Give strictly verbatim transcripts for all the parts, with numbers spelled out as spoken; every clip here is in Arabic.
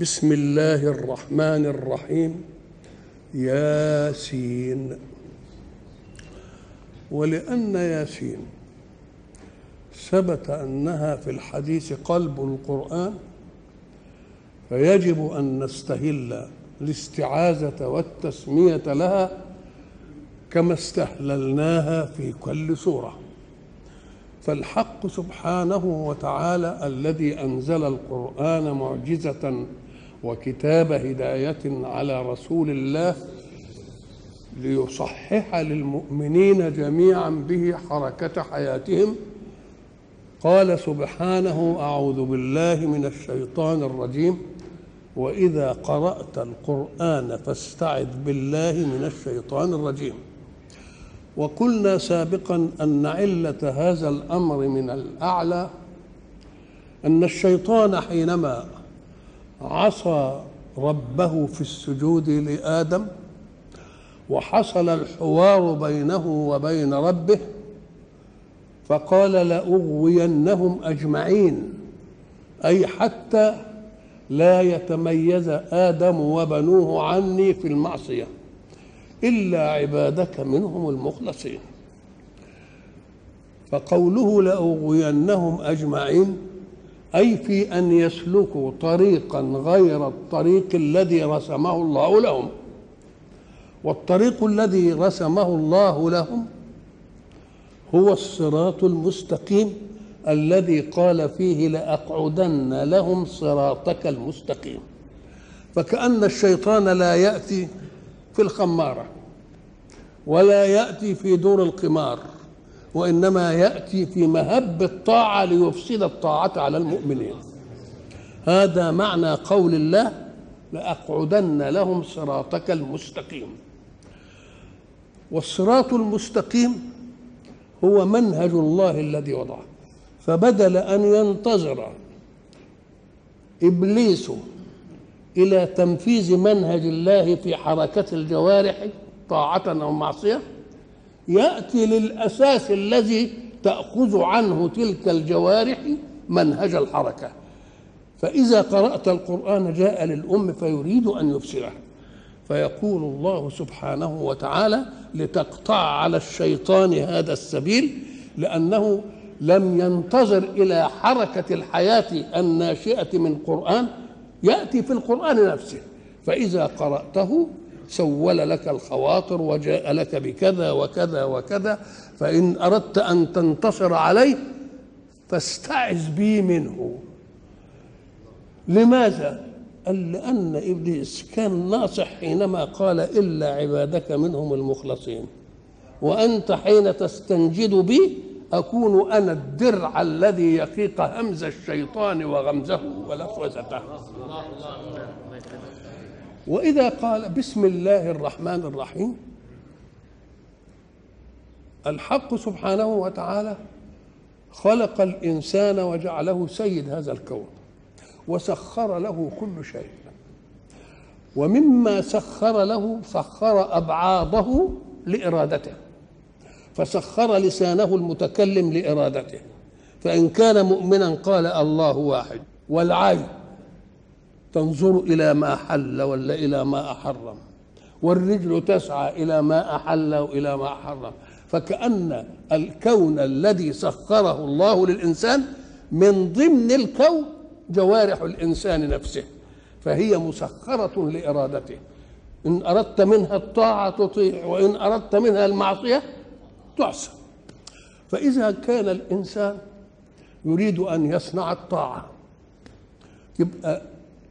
بسم الله الرحمن الرحيم، ياسين. ولأن ياسين ثبت أنها في الحديث قلب القرآن، فيجب أن نستهل الاستعاذة والتسمية لها كما استهللناها في كل سورة. فالحق سبحانه وتعالى الذي أنزل القرآن معجزة وكتاب هداية على رسول الله ليصحح للمؤمنين جميعا به حركة حياتهم، قال سبحانه: أعوذ بالله من الشيطان الرجيم، وإذا قرأت القرآن فاستعذ بالله من الشيطان الرجيم. وقلنا سابقا أن علة هذا الأمر من الأعلى، أن الشيطان حينما عصى ربه في السجود لآدم وحصل الحوار بينه وبين ربه، فقال: لأغوينهم أجمعين، أي حتى لا يتميز آدم وبنوه عني في المعصية إلا عبادك منهم المخلصين. فقوله لأغوينهم أجمعين أي في أن يسلكوا طريقا غير الطريق الذي رسمه الله لهم، والطريق الذي رسمه الله لهم هو الصراط المستقيم الذي قال فيه: لأقعدن لهم صراطك المستقيم. فكأن الشيطان لا يأتي في الخمارة ولا يأتي في دور القمار، وإنما يأتي في مهب الطاعة ليفسد الطاعة على المؤمنين. هذا معنى قول الله: لأقعدن لهم صراطك المستقيم. والصراط المستقيم هو منهج الله الذي وضعه. فبدل أن ينتظر إبليس إلى تنفيذ منهج الله في حركة الجوارح طاعة أو معصية، يأتي للأساس الذي تأخذ عنه تلك الجوارح منهج الحركة. فإذا قرأت القرآن جاء للأم فيريد أن يفسرها، فيقول الله سبحانه وتعالى: لتقطع على الشيطان هذا السبيل، لأنه لم ينتظر إلى حركة الحياة الناشئة من قرآن، يأتي في القرآن نفسه. فإذا قرأته سول لك الخواطر وجاء لك بكذا وكذا وكذا، فإن أردت أن تنتصر عليه فاستعذ بي منه. لماذا؟ قال: لأن إبليس كان ناصح حينما قال: إلا عبادك منهم المخلصين، وأنت حين تستنجد بي أكون أنا الدرع الذي يقيق همز الشيطان وغمزه ولفوزته. وإذا قال بسم الله الرحمن الرحيم، الحق سبحانه وتعالى خلق الإنسان وجعله سيد هذا الكون، وسخر له كل شيء، ومما سخر له سخر أبعاضه لإرادته، فسخر لسانه المتكلم لإرادته، فإن كان مؤمنا قال: الله واحد. والعين تنظر إلى ما حل ولا إلى ما أحرم، والرجل تسعى إلى ما أحل وإلى ما أحرم. فكأن الكون الذي سخره الله للإنسان من ضمن الكون جوارح الإنسان نفسه، فهي مسخرة لإرادته. إن أردت منها الطاعة تطيع، وإن أردت منها المعصية تعصى. فإذا كان الإنسان يريد أن يصنع الطاعة، يبقى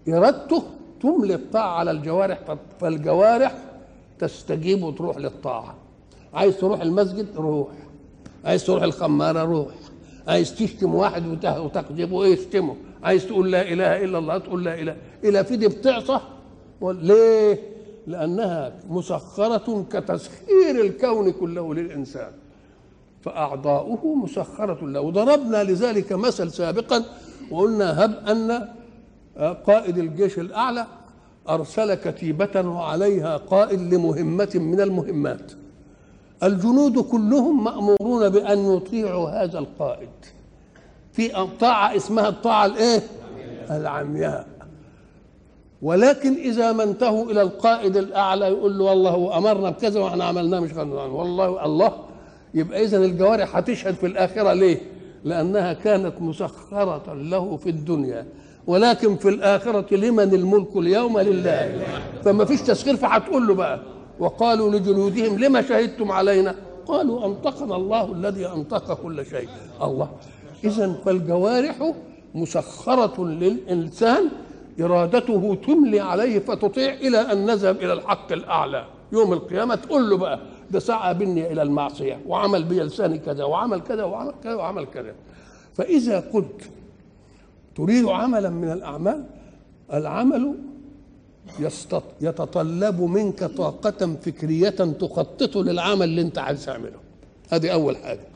إرادته تملي الطاعة على الجوارح، فالجوارح تستجيب وتروح للطاعة. عايز تروح المسجد روح، عايز تروح الخمارة روح، عايز تشتم واحد وتقذبه يشتمه، عايز تقول لا اله الا الله تقول لا اله الا في دي بتعصى. ليه؟ لانها مسخره كتسخير الكون كله للانسان، فاعضاؤه مسخره له. وضربنا لذلك مثل سابقا وقلنا هب ان قائد الجيش الاعلى ارسل كتيبه وعليها قائد لمهمه من المهمات، الجنود كلهم مأمورون بأن يطيعوا هذا القائد في طاعة اسمها الطاعة الايه؟ العمياء. ولكن إذا ما انتهوا إلى القائد الأعلى يقول له والله هو أمرنا بكذا وإحنا عملناه مش غنوان والله الله، يبقى إذن الجوارح هتشهد في الآخرة. ليه؟ لأنها كانت مسخرة له في الدنيا، ولكن في الآخرة لمن الملك اليوم لله، فما فيش تسخير. فهتقول له بقى وقالوا لجنودهم لما شهدتم علينا قالوا أنطقنا الله الذي أنطق كل شيء الله. إذن فالجوارح مسخرة للإنسان، إرادته تملي عليه فتطيع، إلى أن نذهب إلى الحق الأعلى يوم القيامة. تقول له بقى ده سعى بني إلى المعصية وعمل بلساني كذا وعمل كذا وعمل كذا وعمل كذا. فإذا كنت تريد عملا من الأعمال، العمل يتطلب منك طاقة فكرية تخطط للعمل اللي انت عايز تعمله، هذه أول حاجة.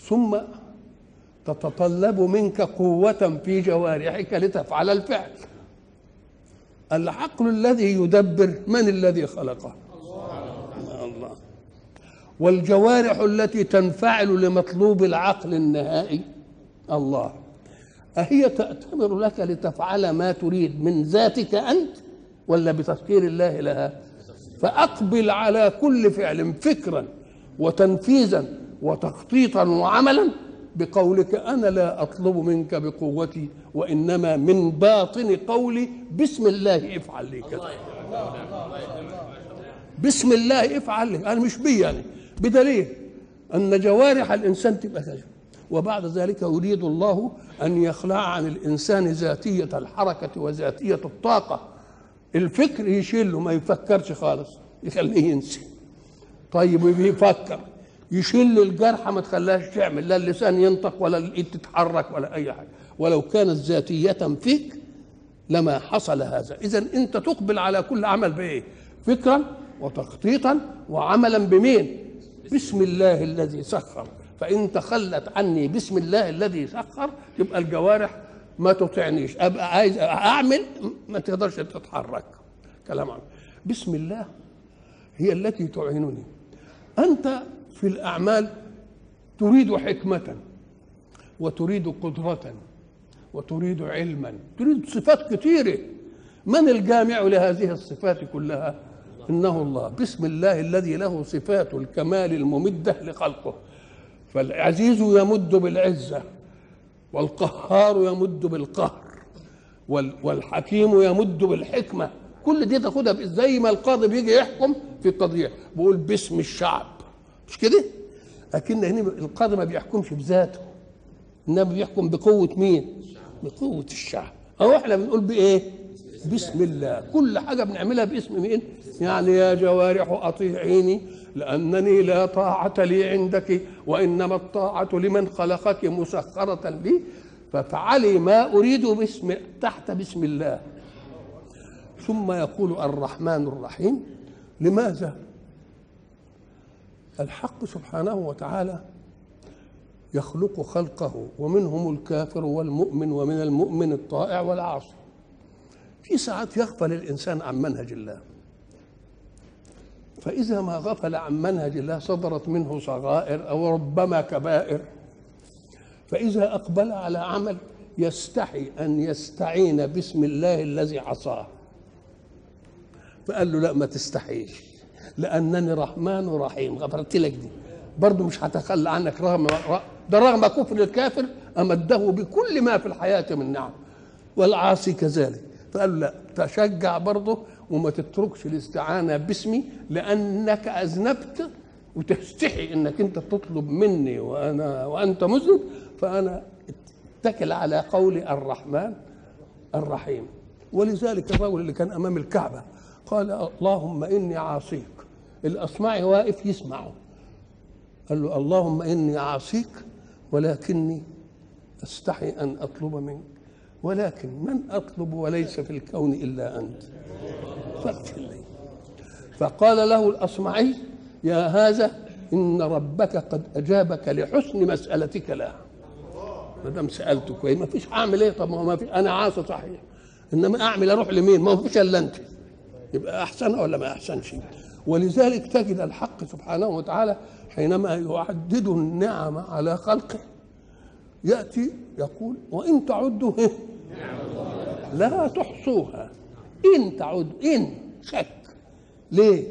ثم تتطلب منك قوة في جوارحك لتفعل الفعل. العقل الذي يدبر من الذي خلقه؟ الله. والجوارح التي تنفعل لمطلوب العقل النهائي الله، أهي تأتمر لك لتفعل ما تريد من ذاتك أنت ولا بتفكير الله لها؟ فأقبل على كل فعل فكرا وتنفيذا وتخطيطا وعملا بقولك أنا لا أطلب منك بقوتي، وإنما من باطن قولي بسم الله افعل لي كذا، بسم الله افعل لي، أنا مش بي يعني. بدليل أن جوارح الإنسان تبقى كذا. وبعد ذلك يريد الله أن يخلع عن الإنسان ذاتية الحركة وذاتية الطاقة. الفكر يشيله، ما يفكرش خالص، يخليه ينسي. طيب يفكر، يشيل الجرحة ما تخليهاش تعمل، لا اللسان ينطق ولا الإيد تتحرك ولا أي حاجة. ولو كانت ذاتية فيك لما حصل هذا. إذن أنت تقبل على كل عمل بإيه؟ فكرا وتخطيطا وعملا بمين؟ بسم الله الذي سخر. فإن تخلت عني بسم الله الذي سخر، يبقى الجوارح ما تطعنيش، أبقى عايز أعمل ما تقدرش تتحرك. كلام عمي. بسم الله هي التي تعينني. أنت في الأعمال تريد حكمة وتريد قدرة وتريد علما، تريد صفات كثيرة. من الجامع لهذه الصفات كلها؟ إنه الله. بسم الله الذي له صفات الكمال الممدة لخلقه. فالعزيز يمد بالعزة، والقهار يمد بالقهر، والحكيم يمد بالحكمة. كل دي تاخدها زي ما القاضي بيجي يحكم في القضية بيقول باسم الشعب، مش كده؟ لكن هنا القاضي ما بيحكمش بذاته، انما بيحكم بقوة مين؟ بقوة الشعب. أو احنا بنقول بإيه؟ بسم الله. كل حاجة بنعملها باسم مين؟ يعني يا جوارح أطيعيني لأنني لا طاعة لي عندك وإنما الطاعة لمن خلقك مسخرة لي، فافعلي ما أريد باسم تحت بسم الله. ثم يقول الرحمن الرحيم. لماذا؟ الحق سبحانه وتعالى يخلق خلقه، ومنهم الكافر والمؤمن، ومن المؤمن الطائع والعاصي. في ساعات يغفل الإنسان عن منهج الله، فإذا ما غفل عن منهج الله صدرت منه صغائر أو ربما كبائر. فإذا أقبل على عمل يستحي أن يستعين بسم الله الذي عصاه، فقال له لا ما تستحيش لأنني رحمن رحيم، غفرت لك دي برضه مش هتخلى عنك. رغم ده رغم كفر الكافر أمده بكل ما في الحياة من نعم، والعاصي كذلك. فقال له لا تشجع برضه وما تتركش الاستعانة باسمي، لأنك أذنبت وتستحي أنك أنت تطلب مني وأنا وأنت مذنب، فأنا اتكل على قولي الرحمن الرحيم. ولذلك الرجل اللي كان أمام الكعبة قال اللهم إني عاصيك، الأصمعي واقف يسمعه، قال له اللهم إني عاصيك ولكني أستحي أن أطلب منك، ولكن من أطلب وليس في الكون إلا أنت فاغفر لي. فقال له الأصمعي: يا هذا إن ربك قد أجابك لحسن مسألتك له. ما دام سألتك ما فيش أعمل إيه؟ طب ما في أنا عاصي صحيح، إنما أعمل أروح لمين؟ ما فيش إلا أنت، يبقى أحسن ولا ما أحسنش؟ ولذلك تجد الحق سبحانه وتعالى حينما يعدد النعم على خلقه يأتي يقول: وإن تعدوا لا تحصوها. إن تعدوا، إن شك، ليه؟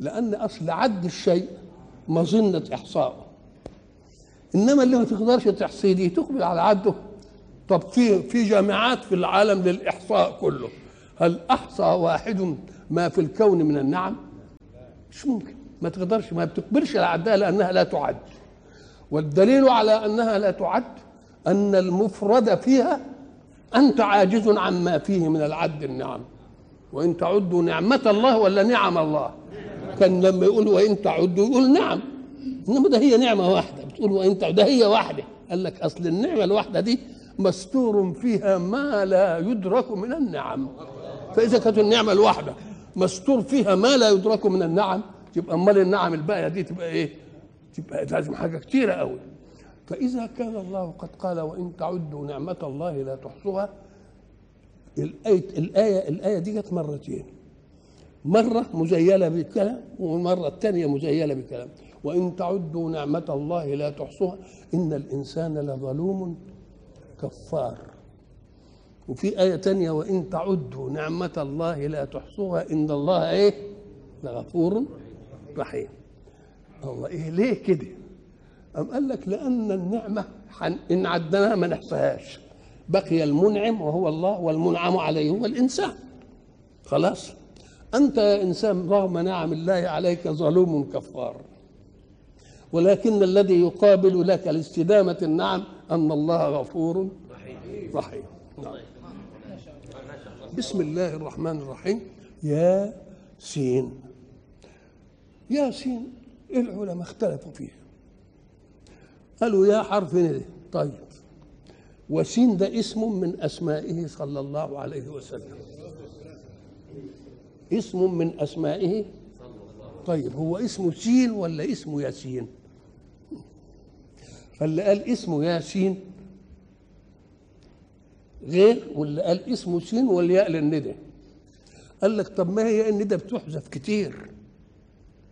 لأن أصل عد الشيء مظنة إحصائه، إنما اللي ما تقدرش تحصيه دي تقبل على عده. طب في في جامعات في العالم للإحصاء كله، هل أحصى واحد ما في الكون من النعم؟ مش ممكن، ما تقدرش، ما بتقبلش على عدها لأنها لا تعد. والدليل على أنها لا تعد أن المفرد فيها أنت عاجز عما فيه من العد النعم. وإن تعدوا نعمة الله ولا نعم الله؟ كان لما يقول وإن تعدوا يقول نعم، إنما ده هي نعمة واحدة، بتقول وإن تعدوا ده هي واحدة. قال لك أصل النعمة الواحدة دي مستور فيها ما لا يدرك من النعم، فإذا كانت النعمة الواحدة مستور فيها ما لا يدرك من النعم، تبقى أمال النعم الباقية دي تبقى إيه؟ تبقى لازم حاجة كتيرة أوي. فإذا كان الله قد قال وإن تعدوا نعمة الله لا تحصوها، الآية الآية الآية دي جت مرتين، مرة مزيلة بالكلام والمرة الثانية مزيلة بالكلام. وإن تعدوا نعمة الله لا تحصوها إن الإنسان لظلوم كفار. وفي آية ثانية: وإن تعدوا نعمة الله لا تحصوها إن الله إيه؟ لغفور رحيم. الله إيه ليه كده؟ أم قال لك لأن النعمة إن عدناها ما نحصيهاش، بقي المنعم وهو الله والمنعم عليه هو الإنسان. خلاص، أنت يا إنسان رغم نعم الله عليك ظلوم كفار، ولكن الذي يقابل لك لاستدامة النعم أن الله غفور رحيم. نعم. بسم الله الرحمن الرحيم. يا سين، يا سين العلماء اختلفوا فيها، قالوا يا حرف نده طيب، وسين ده اسم من أسمائه صلى الله عليه وسلم، اسم من أسمائه. طيب هو اسمه سين ولا اسمه ياسين؟ فاللي قال اسمه ياسين غير واللي قال اسمه سين والياء للندى. قال لك طب ما هي الندى بتحذف كتير،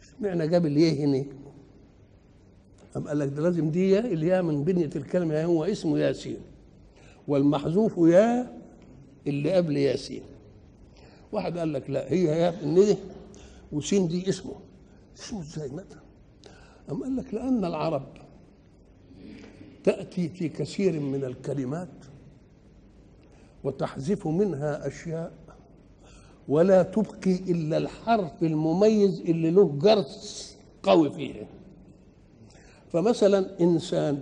اشمعنى جاب الياء هنا؟ أم قال لك ده لازم دي الياء من بنية الكلمة، هو اسمه ياسين والمحذوف يا اللي قبل ياسين. واحد قال لك لا، هي يا الندى وسين دي اسمه. اسمه ازاي متى؟ أم قال لك لأن العرب تأتي في كثير من الكلمات وتحذف منها أشياء ولا تبقي إلا الحرف المميز اللي له جرس قوي فيه. فمثلا إنسان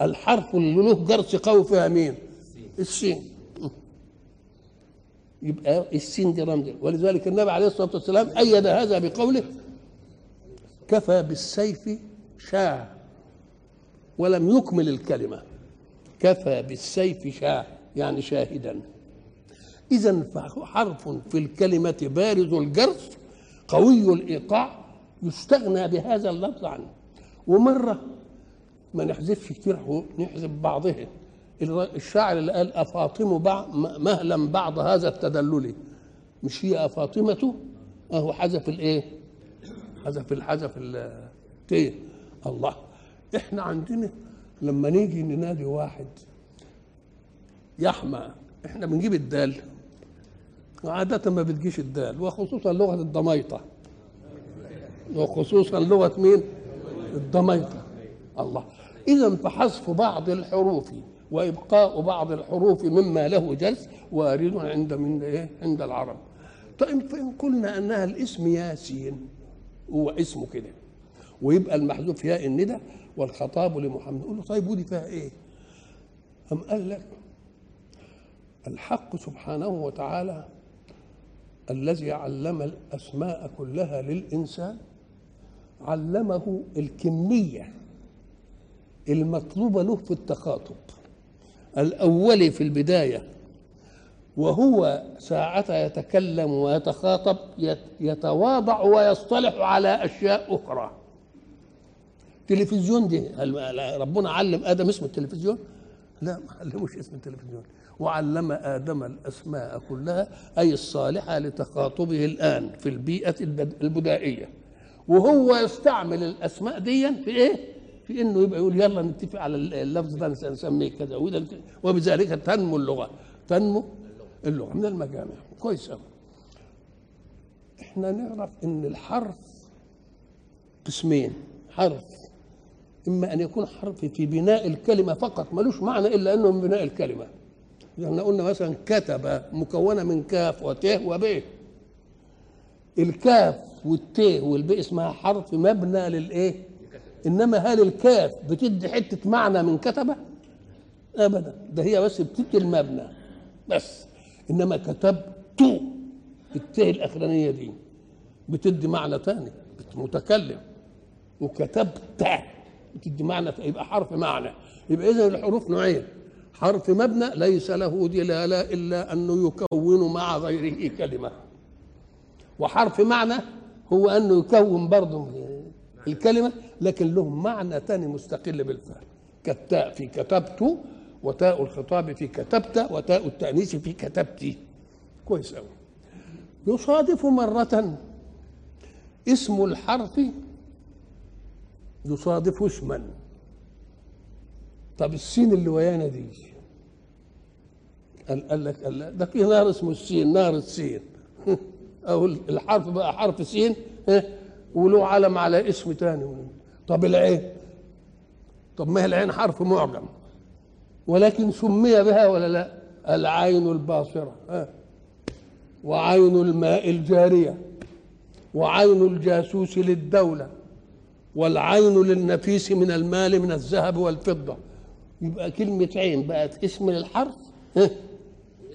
الحرف اللي له جرس قوي فيها مين؟ السين، يبقى السين دي رمز. ولذلك النبي عليه الصلاة والسلام أيد هذا بقوله: كفى بالسيف شاه، ولم يكمل الكلمة، كفى بالسيف شاه يعني شاهدا. إذن فحرف في الكلمة بارز الجرس قوي الإيقاع يستغنى بهذا اللفظ عنه. ومرة ما نحذفش كتير، نحذف بعضها. الشاعر اللي قال أفاطم بع... مهلا بعض هذا التدلل، مش هي أفاطمته، أهو حذف الإيه؟ حذف الحذف التيه. الله، إحنا عندنا لما نيجي ننادي واحد يحمى إحنا بنجيب الدال، عادة ما بتجيش الدال، وخصوصا لغة الضميطة، وخصوصا لغة مين؟ الضميطة. الله، إذا فحذف بعض الحروف وإبقاء بعض الحروف مما له جلس وارد عند من إيه؟ عند العرب. طيب فإن قلنا أنها الاسم ياسين هو اسمه كده، ويبقى المحذوف ياء الندى والخطاب لمحمد، يقول له طيب ودي فيها إيه؟ أم قال لك الحق سبحانه وتعالى الذي علم الأسماء كلها للإنسان علمه الكمية المطلوبة له في التخاطب الأولي في البداية، وهو ساعتها يتكلم ويتخاطب يتواضع ويصطلح على أشياء أخرى. تلفزيون دي، هل ربنا علم آدم اسم التلفزيون؟ لا، ما علموش اسم التلفزيون، وعلم آدم الأسماء كلها أي الصالحة لتخاطبه الآن في البيئة البدائية، وهو يستعمل الأسماء دي في إيه؟ في إنه يبقى يقول يلا نتفق على اللفظ ده نسميه كذا، وبذلك تنمو اللغة، تنمو اللغة من المجامع. كويس أوي. إحنا نعرف إن الحرف قسمين، حرف إما أن يكون حرف في بناء الكلمة فقط ملوش معنى إلا أنه من بناء الكلمة، لأن قلنا مثلا كتب مكونة من كاف وتاء وباء، الكاف والتاء والباء اسمها حرف مبنى للإيه؟ إنما هل الكاف بتدي حتة معنى من كتبة؟ أبدا، ده هي بس بتدي المبنى بس، إنما كتبتو التاء الأخرانية دي بتدي معنى تاني متكلم، وكتبت بتدي معنى، يبقى حرف معنى. يبقى إذا الحروف نوعين، حرف مبنى ليس له دلالة إلا أنه يكون مع غيره كلمة، وحرف معنى هو أنه يكون برضه الكلمة لكن له معنى تاني مستقل بالفعل، كالتاء في كتبت، وتاء الخطاب في كتبت، وتاء التأنيث في كتبتي. كويس أوي. يصادف مرة اسم الحرف يصادف اسما. طب السين اللي ويانا دي، قال لك قال ده في نهر اسمه السين، نهر السين، او الحرف بقى حرف سين وله علم على اسم تاني. طب العين، طب ما هي العين حرف معجم ولكن سمي بها ولا لا؟ العين الباصرة، وعين الماء الجارية، وعين الجاسوس للدولة، والعين للنفيس من المال من الذهب والفضة. يبقى كلمة عين بقت اسم للحرف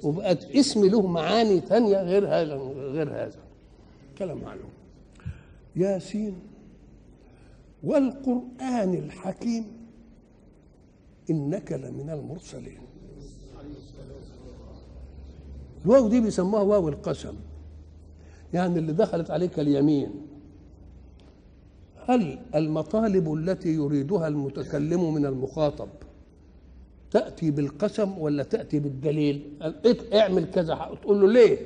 وبقت اسم له معاني ثانية غير هذا غير هذا كلام معلوم. ياسين والقرآن الحكيم إنك لمن المرسلين. الواو دي بيسموها واو القسم، يعني اللي دخلت عليك اليمين. هل المطالب التي يريدها المتكلم من المخاطب تأتي بالقسم ولا تأتي بالدليل؟ اعمل كذا، تقول له ليه،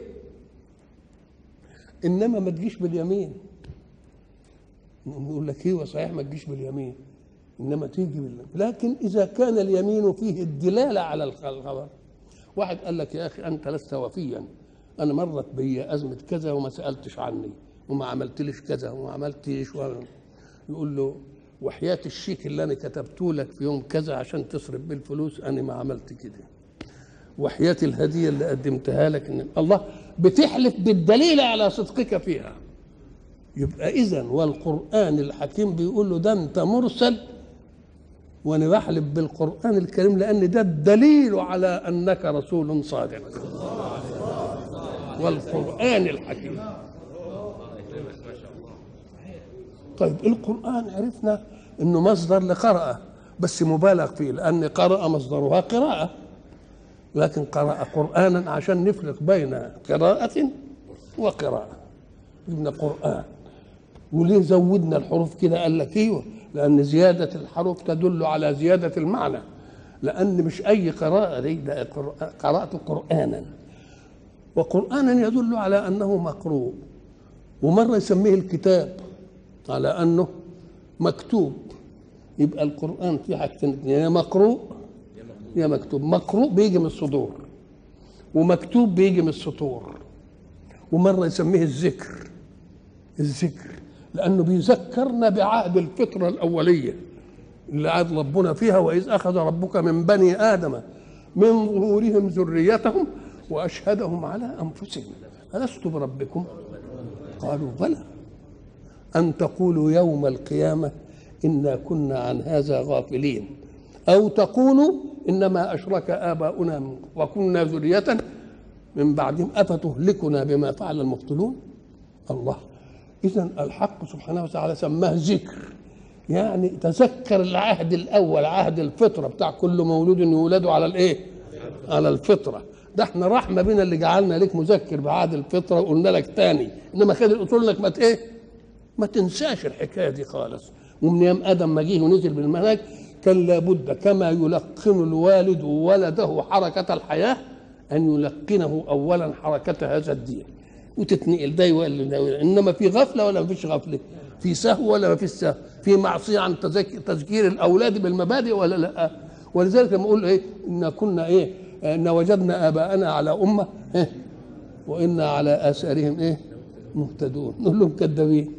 إنما ما تجيش باليمين. نقول لك ايه صحيح ما تجيش باليمين، إنما تيجي بالله. لكن إذا كان اليمين فيه الدلالة على الخبر، واحد قال لك يا أخي أنت لست وفيا، أنا مرت بي أزمة كذا وما سألتش عني وما عملتليش كذا وما عملتليش، يقول له وحياة الشيك اللي أنا كتبته لك في يوم كذا عشان تصرف بالفلوس أنا ما عملت كده، وحياة الهدية اللي قدمتها لك، إن الله بتحلف بالدليل على صدقك فيها. يبقى إذن والقرآن الحكيم بيقول له ده أنت مرسل وأنا بحلف بالقرآن الكريم لأن ده الدليل على أنك رسول صادق. والقرآن الحكيم. طيب القرآن عرفنا أنه مصدر لقراءة، بس مبالغ فيه لأن قراءة مصدرها قراءة، لكن قرأ قرآنا عشان نفرق بين قراءة وقراءة. جبنا قرآن وليه زودنا الحروف كده؟ قال لك ايوه لأن زيادة الحروف تدل على زيادة المعنى، لأن مش أي قراءة دي، ده قراءة قرآنا، وقرآنا يدل على أنه مقروء، ومرة يسميه الكتاب على أنه مكتوب. يبقى القرآن فيه حاجتين، يا مقروء يا مكتوب. مقروء بيجي من الصدور، ومكتوب بيجي من السطور. ومرة يسميه الذكر، الذكر لأنه بيذكرنا بعهد الفطرة الأولية اللي عاد ربنا فيها، وإذ أخذ ربك من بني آدم من ظهورهم ذريتهم وأشهدهم على أنفسهم ألست بربكم قالوا بلى أن تقولوا يوم القيامة إنا كنا عن هذا غافلين، أو تقولوا إنما أشرك آباؤنا وكنا ذرية من بعدهم أفتهلكنا بما فعل المبطلون. الله. إذن الحق سبحانه وتعالى سماه ذكر، يعني تذكر العهد الاول، عهد الفطره بتاع كل مولود انه يولاده على الايه؟ على الفطره. ده احنا رحمه بينا اللي جعلنا لك مذكر بعهد الفطره وقلنا لك تاني، انما كانت الاصول انك ما ايه؟ ما تنساش الحكايه دي خالص. ومن يوم ادم ما جه ونزل بالمنهج كان لابد كما يلقن الوالد ولده حركه الحياه ان يلقنه اولا حركه هذا الدين، وتتنقل ده يقول ده، انما في غفله ولا ما فيش غفله؟ في سهو ولا ما فيش سهو؟ في معصيه عن تذكير الاولاد بالمبادئ ولا لا؟ ولذلك لما اقول ايه؟ ان كنا ايه؟ ان وجدنا اباءنا على امه إيه؟ وانا على اثارهم ايه؟ مهتدون. نقول لهم كذابين.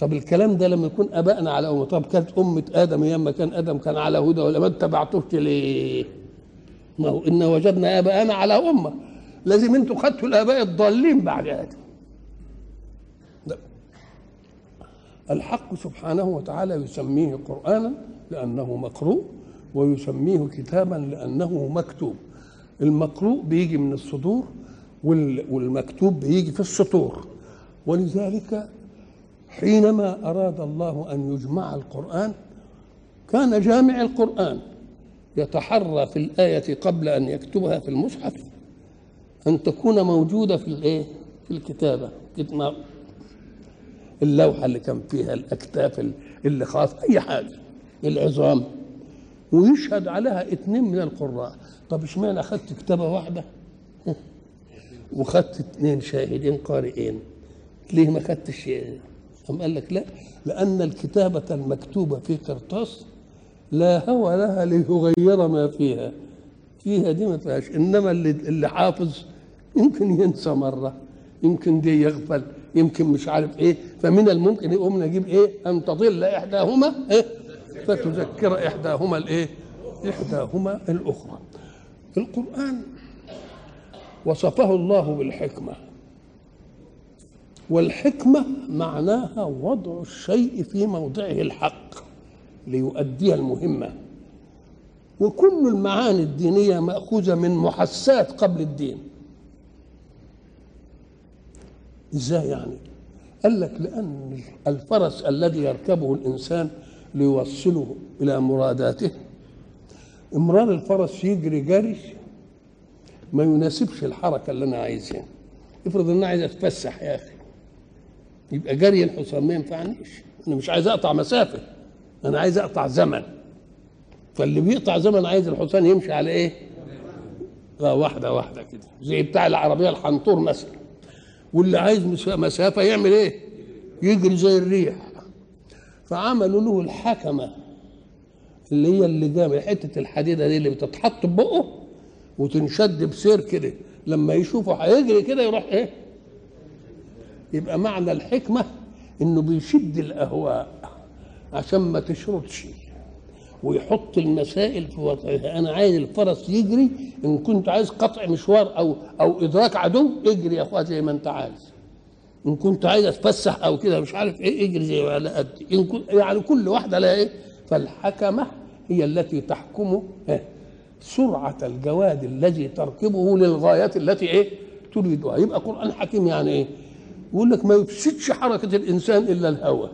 طب الكلام ده لما يكون ابائنا على امه، طب كانت امه ادم ايام ما كان ادم كان على هدى ولا ما اتبعتوش ليه؟ ما هو ان وجدنا ابائنا على امه، لازم انتوا خدتوا الاباء الضالين بعد ادم. الحق سبحانه وتعالى يسميه قرآنا لأنه مقروء، ويسميه كتابا لأنه مكتوب. المقروء بيجي من الصدور والمكتوب بيجي في السطور. ولذلك حينما أراد الله أن يجمع القرآن كان جامع القرآن يتحرى في الآية قبل أن يكتبها في المصحف أن تكون موجودة في الإيه؟ في الكتابة، اللوحة اللي كان فيها الأكتاف اللي خاص أي حاجة العظام، ويشهد عليها اتنين من القراء. طب اشمعنى أخذت كتابة واحدة وخدت اتنين شاهدين قارئين؟ ليه ما خدتش؟ هم قال لك لا، لأن الكتابة المكتوبة في قرطاس لا هوى لها ليغير ما فيها، فيها دي ما فيهاش. إنما اللي, اللي حافظ يمكن ينسى مرة، يمكن دي يغفل، يمكن مش عارف ايه، فمن الممكن يقوم نجيب ايه؟ ان تضل احداهما إيه؟ فتذكر احداهما الايه؟ احداهما الاخرى. القرآن وصفه الله بالحكمة، والحكمة معناها وضع الشيء في موضعه الحق ليؤدي المهمة. وكل المعاني الدينية مأخوذة من محسات قبل الدين. ازاي يعني؟ قال لك لأن الفرس الذي يركبه الإنسان ليوصله إلى مراداته، امرار الفرس يجري جري ما يناسبش الحركة اللي أنا عايزها. افرض إن أنا عايز أتفسح يا أخي، يبقى جري الحصان ما ينفعنيش، أنا مش عايز أقطع مسافة، أنا عايز أقطع زمن. فاللي بيقطع زمن عايز الحصان يمشي على إيه؟ واحدة واحدة كده، زي بتاع العربية الحنطور مثلا. واللي عايز مسافة يعمل ايه؟ يجري زي الريح. فعملوا له الحكمة اللي هي اللي جامعة حتة الحديدة دي اللي بتتحط ببقه وتنشد بسير كده، لما يشوفه هيجري كده يروح ايه؟ يبقى معنى الحكمة انه بيشد الاهواء عشان ما تشرطش، ويحط المسائل في وضعها. انا عايز الفرس يجري، ان كنت عايز قطع مشوار او او ادراك عدو اجري يا اخويا زي ما انت عايز، ان كنت عايز اتفسح او كده مش عارف ايه اجري زي ما انا قد، يعني كل واحده لها ايه. فالحكمه هي التي تحكم سرعه الجواد الذي تركبه للغايات التي ايه تريدها. يبقى قرآن حكيم يعني ايه؟ يقول لك ما يفسدش حركه الانسان الا الهوى.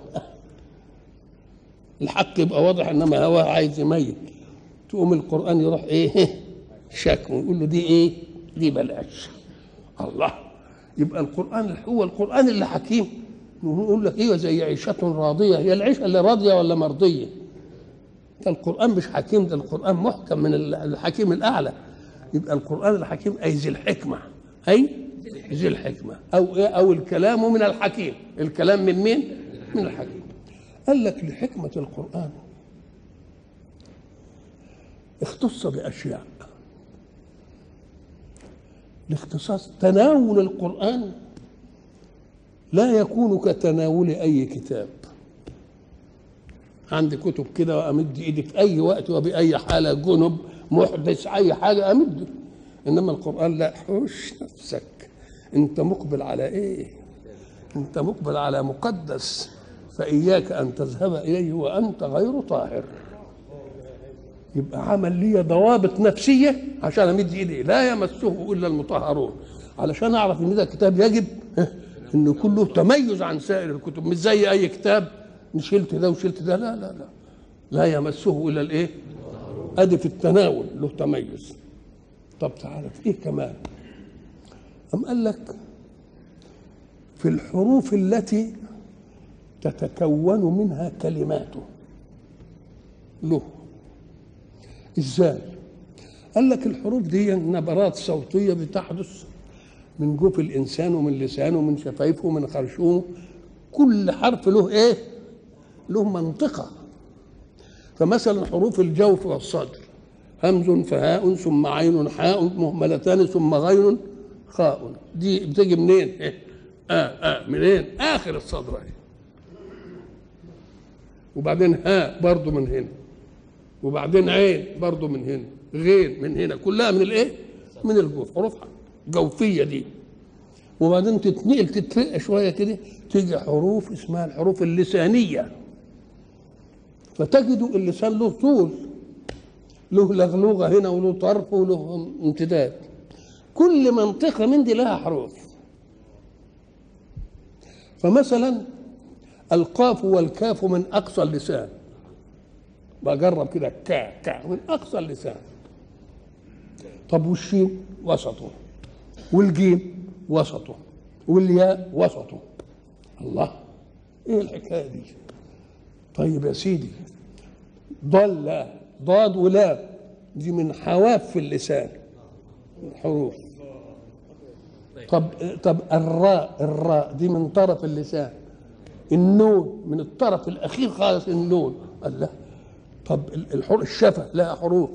الحق يبقى واضح، انما هو عايز يميل، تقوم القرآن يروح ايه؟ شكمه ويقول له دي ايه؟ دي بلاش. الله، يبقى القرآن هو القرآن اللي حكيم. يقول لك ايه؟ زي عيشة راضية، هي العيشة اللي راضية ولا مرضية؟ ده القرآن مش حكيم، ده القرآن محكم من الحكيم الأعلى. يبقى القرآن الحكيم أي ذي الحكمة، أي ذي الحكمة، أو إيه؟ أو الكلام من الحكيم. الكلام من مين؟ من الحكيم. قال لك لحكمة القرآن اختص بأشياء. الاختصاص تناول القرآن لا يكون كتناول أي كتاب. عندي كتب كده وأمد إيدي في أي وقت وبأي حالة، جنب محدث أي حاجة أمده. إنما القرآن لا، حوش نفسك، أنت مقبل على إيه؟ أنت مقبل على مقدس، فإياك أن تذهب إليه وأنت غير طاهر. يبقى عمل لي ضوابط نفسية عشان أمد إيدي، لا يمسه إلا المطهرون، علشان أعرف إن ده كتاب يجب إنه كله تميز عن سائر الكتب، مش زي أي كتاب شلت ده وشلت ده، لا لا لا لا يمسه إلى الإيه؟ أدي في التناول له تميز. طب تعالى في إيه كمان؟ أم قال لك في الحروف التي تتكون منها كلماته له. إزاي؟ قال لك الحروف دي نبرات صوتية بتحدث من جوف الإنسان ومن لسانه ومن شفايفه ومن خرشومه، كل حرف له إيه؟ له منطقة. فمثلا حروف الجوف والصدر همز فهاء ثم عين حاء مهملتان ثم غين خاء، دي بتيجي منين؟ إيه؟ آه آه منين؟ آخر الصدر إيه؟ وبعدين هاء برضو من هنا، وبعدين عين برضو من هنا، غين من هنا، كلها من الإيه؟ من الجوف، حروف جوفية دي. وبعدين تتنقل تترقى شوية كده تيجي حروف اسمها الحروف اللسانية، فتجدوا اللسان له طول، له لغلوغة هنا وله طرف وله امتداد، كل منطقة من دي لها حروف. فمثلا القاف والكاف من أقصى اللسان، بجرب كده كا كا من أقصى اللسان. طب والشين وسطه، والجيم وسطه، والياء وسطه. الله، ايه الحكايه دي؟ طيب يا سيدي، ضل ضاد ولا دي من حواف اللسان الحروف. طب طب الراء، الراء دي من طرف اللسان. النون من الطرف الاخير خالص النون. الله. طب الشفه لها حروف،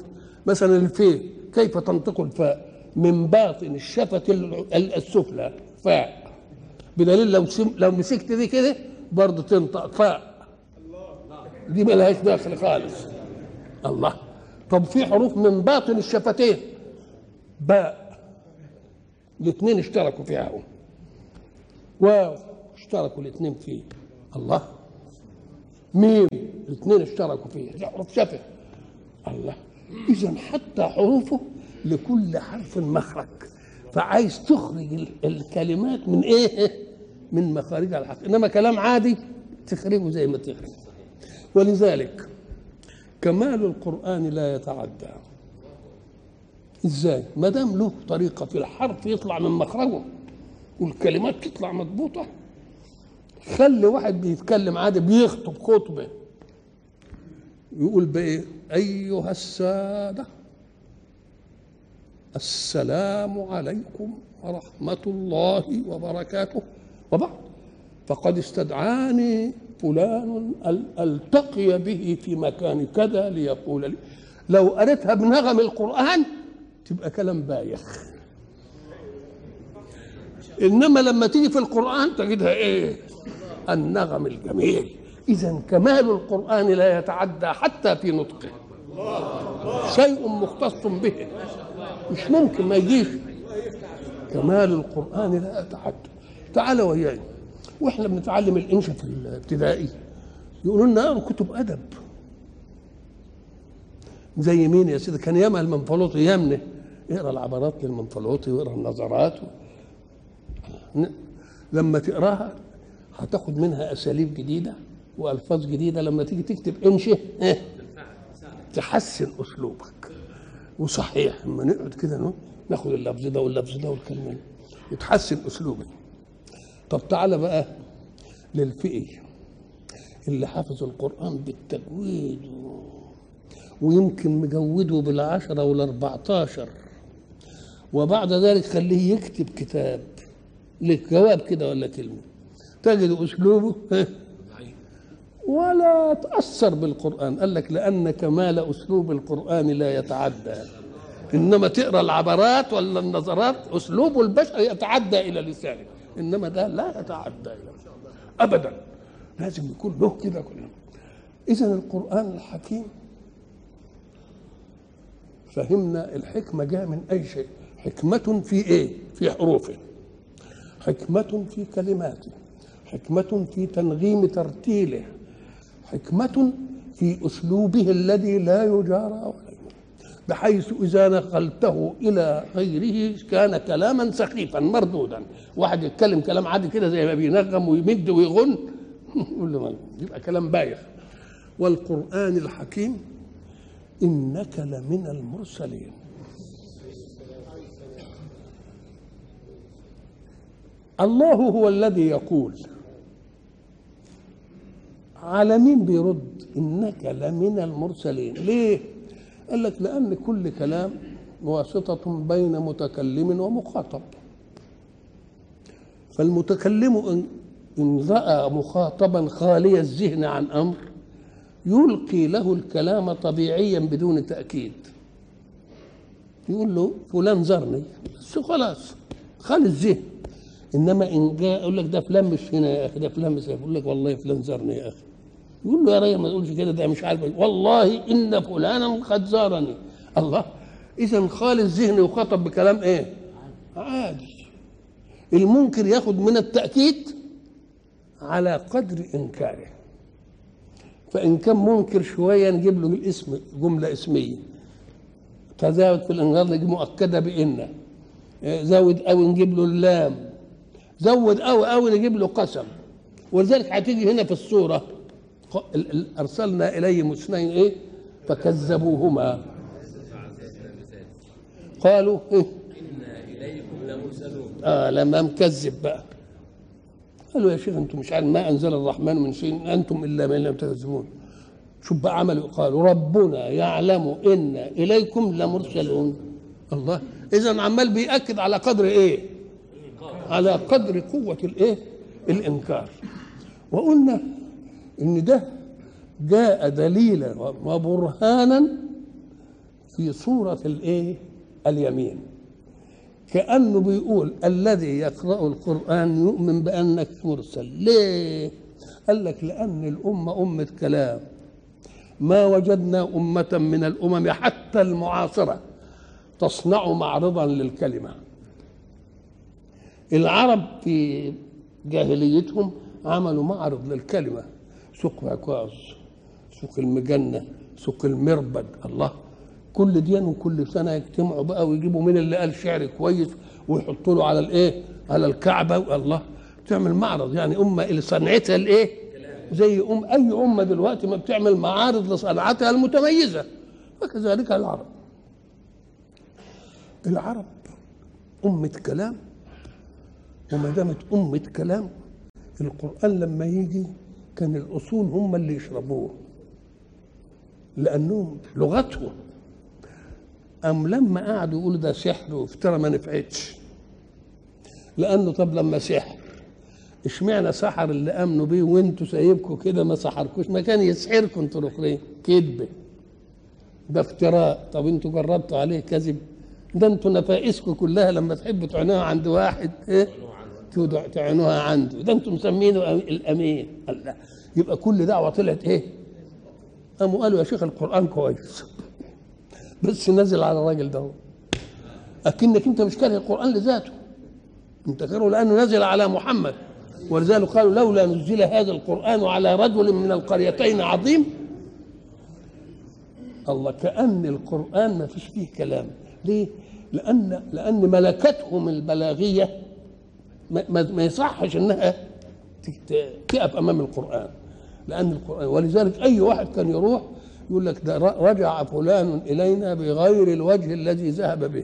مثلا الفاء كيف تنطق الفاء؟ من باطن الشفة السفلى فاء، بدليل لو لو مسكت دي كده برضه تنطق فاء، دي مالهاش داخل خالص. الله. طب في حروف من باطن الشفتين باء، الاثنين اشتركوا فيها، واو اشتركوا الاثنين فيه. الله. ميم الاثنين اشتركوا فيه، دي حروف شفة. الله. إذن حتى حروفه لكل حرف مخرج، فعايز تخرج الكلمات من ايه؟ من مخارجها الحقيقية، انما كلام عادي تخرجه زي ما تخرج. ولذلك كمال القرآن لا يتعدى. ازاي؟ ما دام له طريقة في الحرف يطلع من مخرجه والكلمات تطلع مضبوطة. خلي واحد بيتكلم عادي بيخطب خطبة يقول بايه؟ ايها السادة السلام عليكم ورحمة الله وبركاته وبعد، فقد استدعاني فلان ألتقي به في مكان كذا ليقول لي. لو قريتها بنغم القرآن تبقى كلام بايخ، إنما لما تيجي في القرآن تجدها إيه؟ النغم الجميل. إذن كمال القرآن لا يتعدى حتى في نطقه، شيء مختص به، مش ممكن ما يجيش. كمال القرآن لا يتعدى. تعالى وياي واحنا بنتعلم الانشا في الابتدائي يقولوا لنا اقروا كتب ادب. زي مين يا سيدي؟ كان ياما المنفلوطي يمنه اقرا العبارات للمنفلوطي واقرا النظرات و... لما تقراها هتاخد منها اساليب جديده والفاظ جديده، لما تيجي تكتب انشا إيه؟ تحسن اسلوبك. وصحيح لما نقعد كده ناخد اللفظ ده واللفظ ده والكلمه يتحسن اسلوبنا. طب تعالى بقى للفئه اللي حافظ القران بالتجويد ويمكن مجوده بالعشره والاربعتاشر، وبعد ذلك خليه يكتب كتاب لك جواب كده ولا كلمه، تجد اسلوبه ولا تأثر بالقرآن. قال لك لأن كمال أسلوب القرآن لا يتعدى، إنما تقرأ العبارات ولا النظرات أسلوب البشر يتعدى إلى لسانه، إنما ده لا يتعدى إلى أبدا، لازم يكون له كده كله. إذن القرآن الحكيم فهمنا الحكمة جاء من أي شيء؟ حكمة في إيه؟ في حروفه، حكمة في كلماته، حكمة في تنغيم ترتيله، حكمة في أسلوبه الذي لا يجارى عليه، بحيث إذا نقلته إلى غيره كان كلاما سخيفا مردودا. واحد يتكلم كلام عادي كده زي ما بينغم ويمد ويغن يقول له مالك، يبقى كلام بايخ. والقرآن الحكيم إنك لمن المرسلين. الله هو الذي يقول. على مين بيرد؟ إنك لمن المرسلين. ليه؟ قال لك لأن كل كلام واسطة بين متكلم ومخاطب، فالمتكلم إن رأى مخاطبا خالي الذهن عن أمر يلقي له الكلام طبيعيا بدون تأكيد، يقول له فلان زرني بس خلاص خالي الذهن. إنما إن جاء يقول لك ده فلان مش هنا يا أخي، ده فلان مش هنا، يقول لك والله فلان زرني يا أخي، يقول له يا راجل ما تقولش كده، ده مش عارف، والله إن فلانا قد زارني. الله، إذا خالي الذهن وخطب بكلام إيه؟ عادي. المنكر ياخد من التأكيد على قدر إنكاره، فإن كان منكر شوية نجيب له الاسم جملة اسمية، تزاود في الإنكار نجيب مؤكدة بإن، زود أو نجيب له اللام، زود أو أو نجيب له قسم. ولذلك هتيجي هنا في الصورة أرسلنا إليهم اثنين إيه؟ فكذبوهما قالوا إيه؟ إنا إليكم لمرسلون. آه لما مكذب بقى قالوا يا شيخ أنتم مش عارف ما أنزل الرحمن من شيء أنتم إلا من لم تكذبون. شو بقى عملوا؟ قالوا ربنا يعلم إنا إليكم لمرسلون. الله، إذا عمال بيأكد على قدر إيه؟ على قدر قوة الإيه؟ الإنكار. وقلنا إن ده جاء دليلا وبرهانا في صورة الإيه؟ اليمين، كأنه بيقول الذي يقرأ القرآن يؤمن بأنك مرسل. ليه؟ قال لك لأن الأمة أمة كلام، ما وجدنا أمة من الأمم حتى المعاصرة تصنع معرضا للكلمة. العرب في جاهليتهم عملوا معرض للكلمة، سوق عكاظ، سوق المجنة، سوق المربد. الله، كل ديان وكل سنه يجتمعوا بقى ويجيبوا مين اللي قال شعر كويس ويحطوا له على الايه؟ على الكعبه. والله تعمل معرض، يعني امه اللي صنعتها الايه؟ زي ام اي امه دلوقتي ما بتعمل معارض لصنعتها المتميزه، وكذلك العرب. العرب امه كلام، وما دامت امه كلام القران لما يجي كان الاصول هم اللي يشربوه لانهم لغتهم. أم لما قعدوا يقولوا ده سحر وافترى ما نفعتش، لأنه طب لما سحر اشمعنى سحر اللي آمنوا بيه وانتوا سايبكوا كده ما سحركوش؟ ما كان يسحركوا انتوا الأخرين، كذبة، ده افتراء. طب انتوا جربتوا عليه كذب؟ ده انتوا نفائسكوا كلها لما تحبوا تعينوها عند واحد ايه؟ تعينوها عنده، ده انتوا مسمينه الأمين. الله، يبقى كل دعوة طلعت ايه؟ قاموا قالوا يا شيخ القرآن كويس بس نزل على الراجل ده، اكنك انت مش كاره القران لذاته، انت كاره لانه نزل على محمد. ولذلك قالوا لولا نزل هذا القران على رجل من القريتين عظيم. الله، كأن القران ما فيش فيه كلام. ليه؟ لان لان ملكتهم البلاغيه ما, ما يصحش انها تقف امام القران، لان القران. ولذلك اي واحد كان يروح يقول لك ده رجع فلان إلينا بغير الوجه الذي ذهب به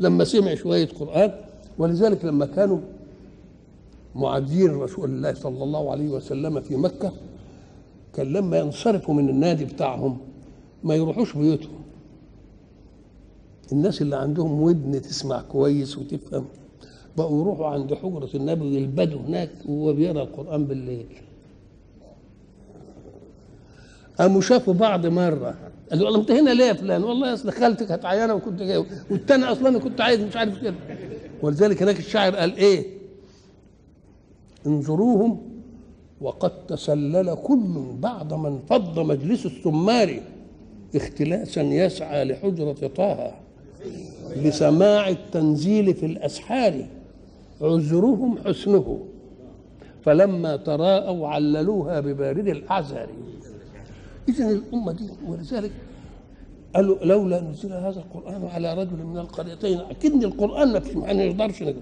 لما سمع شوية قرآن. ولذلك لما كانوا معادين رسول الله صلى الله عليه وسلم في مكة، كان لما ينصرفوا من النادي بتاعهم ما يروحوش بيوتهم. الناس اللي عندهم ودن تسمع كويس وتفهم بقوا يروحوا عند حجرة النبي ويلبدوا هناك وهو بيقرأ القرآن بالليل. قاموا شافوا بعض مره قالوا والله انت هنا ليه يا فلان؟ والله اصل خالتك هتعينها وكنت جاي، والتاني اصلا انا كنت عايز مش عارف كده. ولذلك هناك الشاعر قال ايه؟ انظروهم وقد تسلل كل بعد من فض مجلس السمار اختلاسا يسعى لحجره طه لسماع التنزيل في الاسحار عذرهم حسنه فلما تراءوا عللوها ببارد الاعذار. إذن الأمة دي، ولذلك قالوا لولا نزل هذا القرآن على رجل من القريتين، أكيد القرآن ما فيش، ما نقدرش نقول،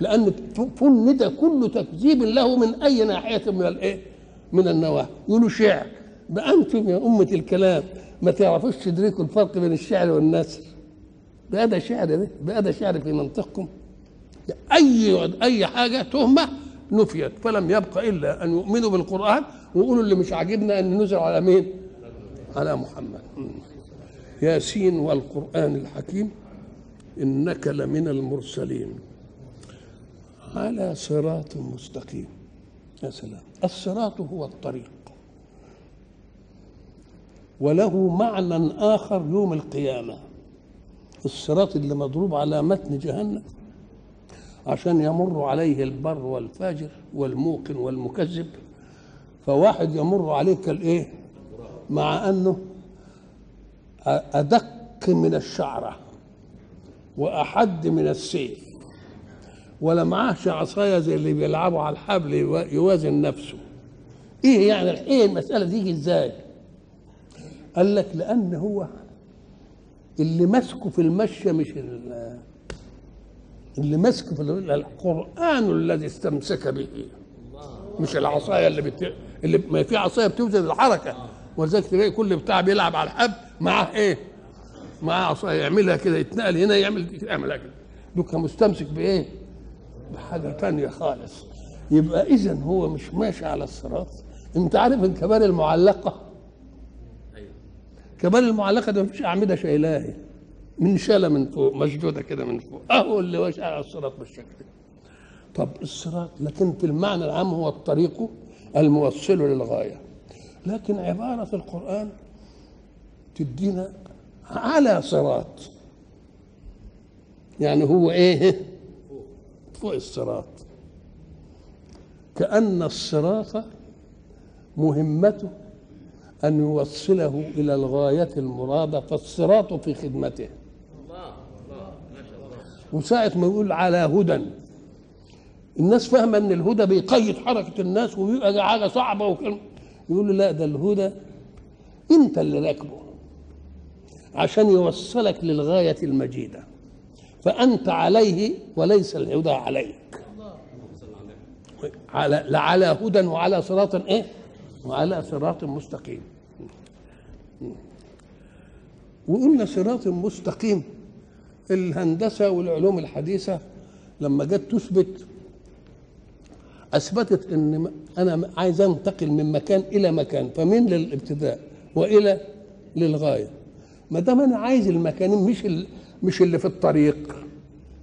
لأن فند كل تكذيب له من أي ناحية من الإيه؟ من النواحي. يقولوا شعر ده، أنتم يا أمة الكلام ما تعرفوش تدركوا الفرق بين الشعر والنثر. ده ده شعر، ده ده ده شعر في منطقكم. أي أي حاجة تهمة نفيت، فلم يبقى إلا أن يؤمنوا بالقرآن ويقولوا اللي مش عاجبنا أن ننزل على مين؟ على محمد. ياسين والقرآن الحكيم إنك لمن المرسلين على صراط مستقيم. يا سلام، الصراط هو الطريق، وله معنى آخر يوم القيامة. الصراط اللي مضروب على متن جهنم عشان يمر عليه البر والفاجر والموقن والمكذب، فواحد يمر عليه كالايه، مع انه ادق من الشعره واحد من السيف، ولا معاهش عصايه زي اللي بيلعبوا على الحبل يوازن نفسه. ايه يعني ايه المساله دي ازاي؟ قال لك لان هو اللي ماسكه في المشيه، مش اللي ماسكه في القرآن الذي استمسك به، مش العصايه اللي بت... اللي ما في عصايه بتوزن الحركه، ولذلك تلاقي كل بتاع بيلعب على الحب معاه ايه؟ معاه عصايه يعملها كده، يتنقل هنا يعمل يعملها كده. دوكا مستمسك بايه؟ بحاجه ثانيه خالص. يبقى اذا هو مش ماشي على الصراط. انت عارف الكباري المعلقه؟ ايوه، الكباري المعلقه ده مفيش اعمده شايلاها، من شالة من فوق، مشدودة كده من فوق، أهو اللي ماشي على الصراط بالشكل ده. طب الصراط لكن في المعنى العام هو الطريق الموصل للغاية، لكن عبارة القرآن تدينا على صراط، يعني هو إيه؟ فوق الصراط، كأن الصراط مهمته أن يوصله إلى الغاية المرادة، فالصراط في خدمته. وساعة ما يقول على هدى، الناس فاهمة ان الهدى بيقيد حركة الناس وبيبقى حاجة صعبة وكلمة. يقول له لا، ده الهدى انت اللي راكبه عشان يوصلك للغاية المجيدة، فأنت عليه وليس الهدى عليك. على لا، على هدى وعلى صراط ايه؟ وعلى صراط مستقيم. وقلنا صراط مستقيم، الهندسة والعلوم الحديثة لما جت تثبت أثبتت أن أنا عايز أنتقل من مكان إلى مكان، فمن للابتداء وإلى للغاية. ما دام أنا عايز المكانين، مش مش اللي في الطريق،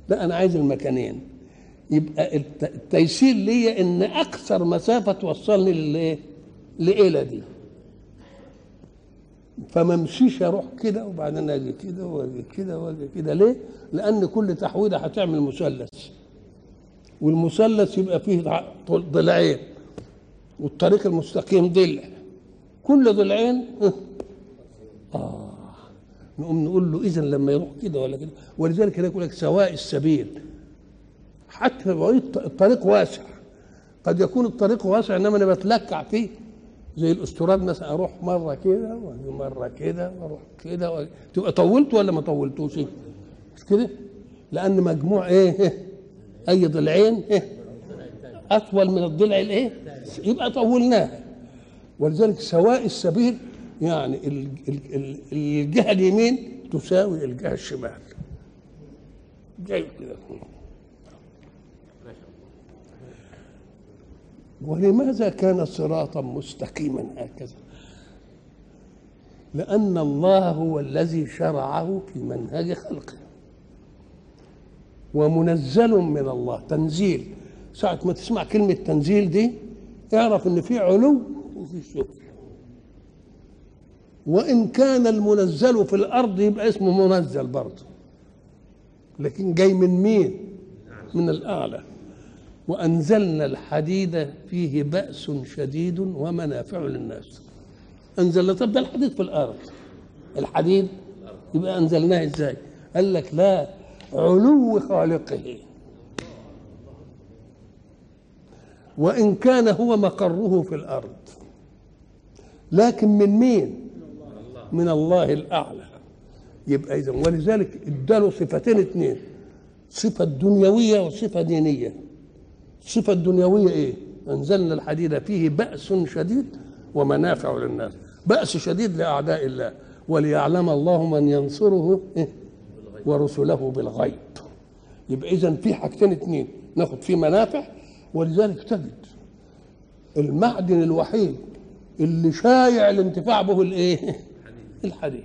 لا أنا عايز المكانين، يبقى التيسير ليا أن أكثر مسافة توصلني للإيه؟ لإلى دي. فما امشيش اروح كده وبعدين اجي كده واجي كده واجي كده، ليه؟ لان كل تحويده هتعمل مثلث، والمثلث يبقى فيه ضلعين، والطريق المستقيم ضلع، كل ضلعين اه نقوم نقول له اذا لما يروح كده ولا كده. ولذلك هناك يقول لك سواء السبيل، حتى الطريق واسع، قد يكون الطريق واسع انما انا بتلكع فيه زي الاستراد مثلا، اروح مره كده ومره كده واروح كده و... تبقى طولت ولا ما طولتوش؟ مش كده، لان مجموع ايه؟ اي ضلعين ايه؟ اطول من الضلع الايه؟ يبقى طولناها. ولذلك سواء السبيل يعني الجهه اليمين تساوي الجهه الشمال، جاي كده. ولماذا كان صراطا مستقيما هكذا؟ لأن الله هو الذي شرعه في منهج خلقه، ومنزل من الله، تنزيل. ساعة ما تسمع كلمة تنزيل دي اعرف ان في علو وفي سفل، وإن كان المنزل في الأرض يبقى اسمه منزل برضه، لكن جاي من مين؟ من الأعلى. وأنزلنا الحديد فيه بأس شديد ومنافع للناس. أنزلنا، طب ده الحديد في الأرض، الحديد يبقى أنزلناه إزاي؟ قال لك لا، علو خالقه، وإن كان هو مقره في الأرض، لكن من مين؟ من الله الأعلى. يبقى إذن ولذلك اداله صفتين اثنين، صفة دنيوية وصفة دينية. الصفة الدنيوية ايه؟ أنزلنا الحديد فيه بأس شديد ومنافع للناس، بأس شديد لأعداء الله، وليعلم الله من ينصره ورسله بالغيب. يبقى إذن في حاجتين اتنين ناخد فيه منافع، ولذلك تجد المعدن الوحيد اللي شايع الانتفاع به الايه؟ الحديد.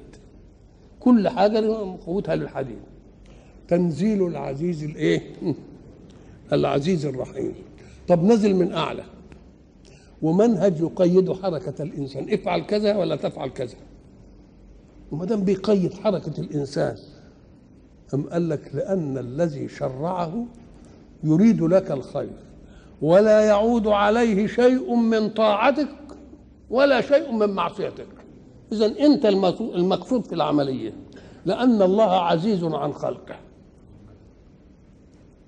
كل حاجه قوتها للحديد. تنزيل العزيز الايه؟ العزيز الرحيم. طب نزل من اعلى، ومنهج يقيد حركه الانسان، افعل كذا ولا تفعل كذا. وما دام بيقيد حركه الانسان، ام قال لك لان الذي شرعه يريد لك الخير، ولا يعود عليه شيء من طاعتك ولا شيء من معصيتك. إذن أنت المقصود في العملية، لأن الله عزيز عن خلقه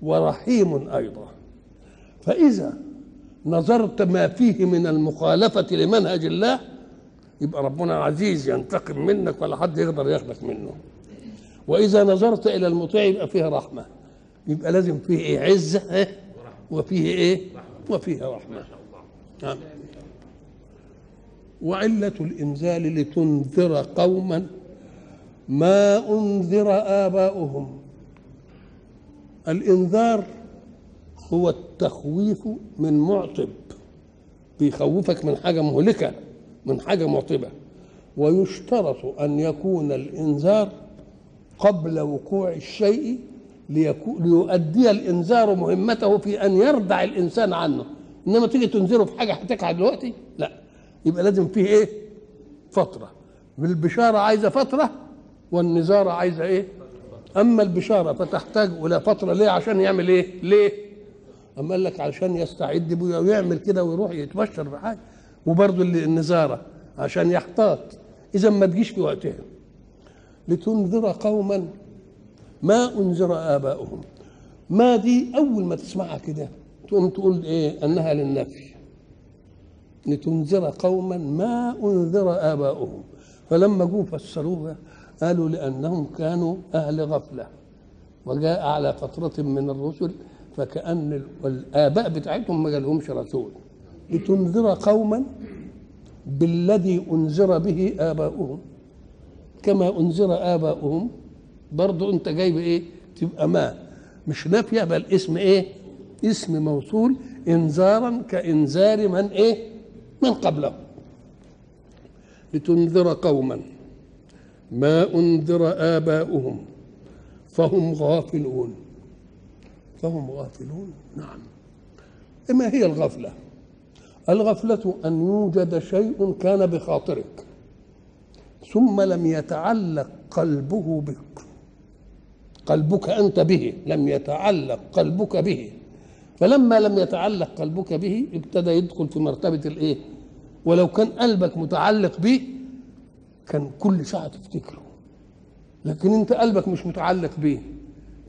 ورحيم أيضا. فإذا نظرت ما فيه من المخالفة لمنهج الله، يبقى ربنا عزيز ينتقم منك ولا حد يقدر ياخدك منه. وإذا نظرت إلى المطيع يبقى فيه رحمة، يبقى لازم فيه إيه؟ عزة وفيه إيه؟ وفيه رحمة. نعم. وعلة الإنزال لتنذر قوما ما أنذر آباؤهم. الإنذار هو التخويف من معطب، بيخوفك من حاجة مهلكة، من حاجة معطبة. ويشترط أن يكون الإنذار قبل وقوع الشيء ليؤدي الإنذار مهمته في أن يردع الإنسان عنه. إنما تيجي تنذره في حاجة هتقع دلوقتي، لا، يبقى لازم فيه ايه؟ فترة. البشارة عايزة فترة، والنذارة عايزة ايه؟ اما البشارة فتحتاج الى فترة. ليه؟ عشان يعمل ايه؟ ليه؟ اما قال لك عشان يستعد بيه ويعمل كده ويروح يتبشر بحاجة. وبرضه النذارة عشان يحتاط، اذا ما تجيش في وقتها. لتنذر قوما ما انذر ابائهم. ما دي اول ما تسمعها كده تقوم تقول ايه؟ انها للنفي. لتنذر قوما ما أنذر آباؤهم. فلما جوا فسروها قالوا لأنهم كانوا أهل غفلة، وجاء على فترة من الرسل فكأن الآباء بتاعتهم ما جالهمش رسول. لتنذر قوما بالذي أنذر به آباؤهم. كما أنذر آباؤهم برضو أنت جايب إيه؟ تبقى ما مش نافية، بل اسم إيه؟ اسم موصول إنذارا كإنذار من إيه؟ من قبله. لتنذر قوما ما أنذر آباؤهم فهم غافلون. فهم غافلون. نعم. ما هي الغفلة؟ الغفلة أن يوجد شيء كان بخاطرك ثم لم يتعلق قلبه بك، قلبك أنت به، لم يتعلق قلبك به. فلما لم يتعلق قلبك به ابتدى يدخل في مرتبة الايه؟ ولو كان قلبك متعلق به كان كل ساعة تفتكره، لكن انت قلبك مش متعلق به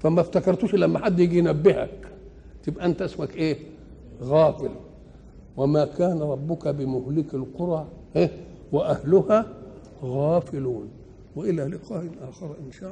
فما افتكرتوش. لما حد يجي ينبهك تبقى انت اسمك ايه؟ غافل. وما كان ربك بمهلك القرى واهلها غافلون. والى لقاء اخر ان شاء الله.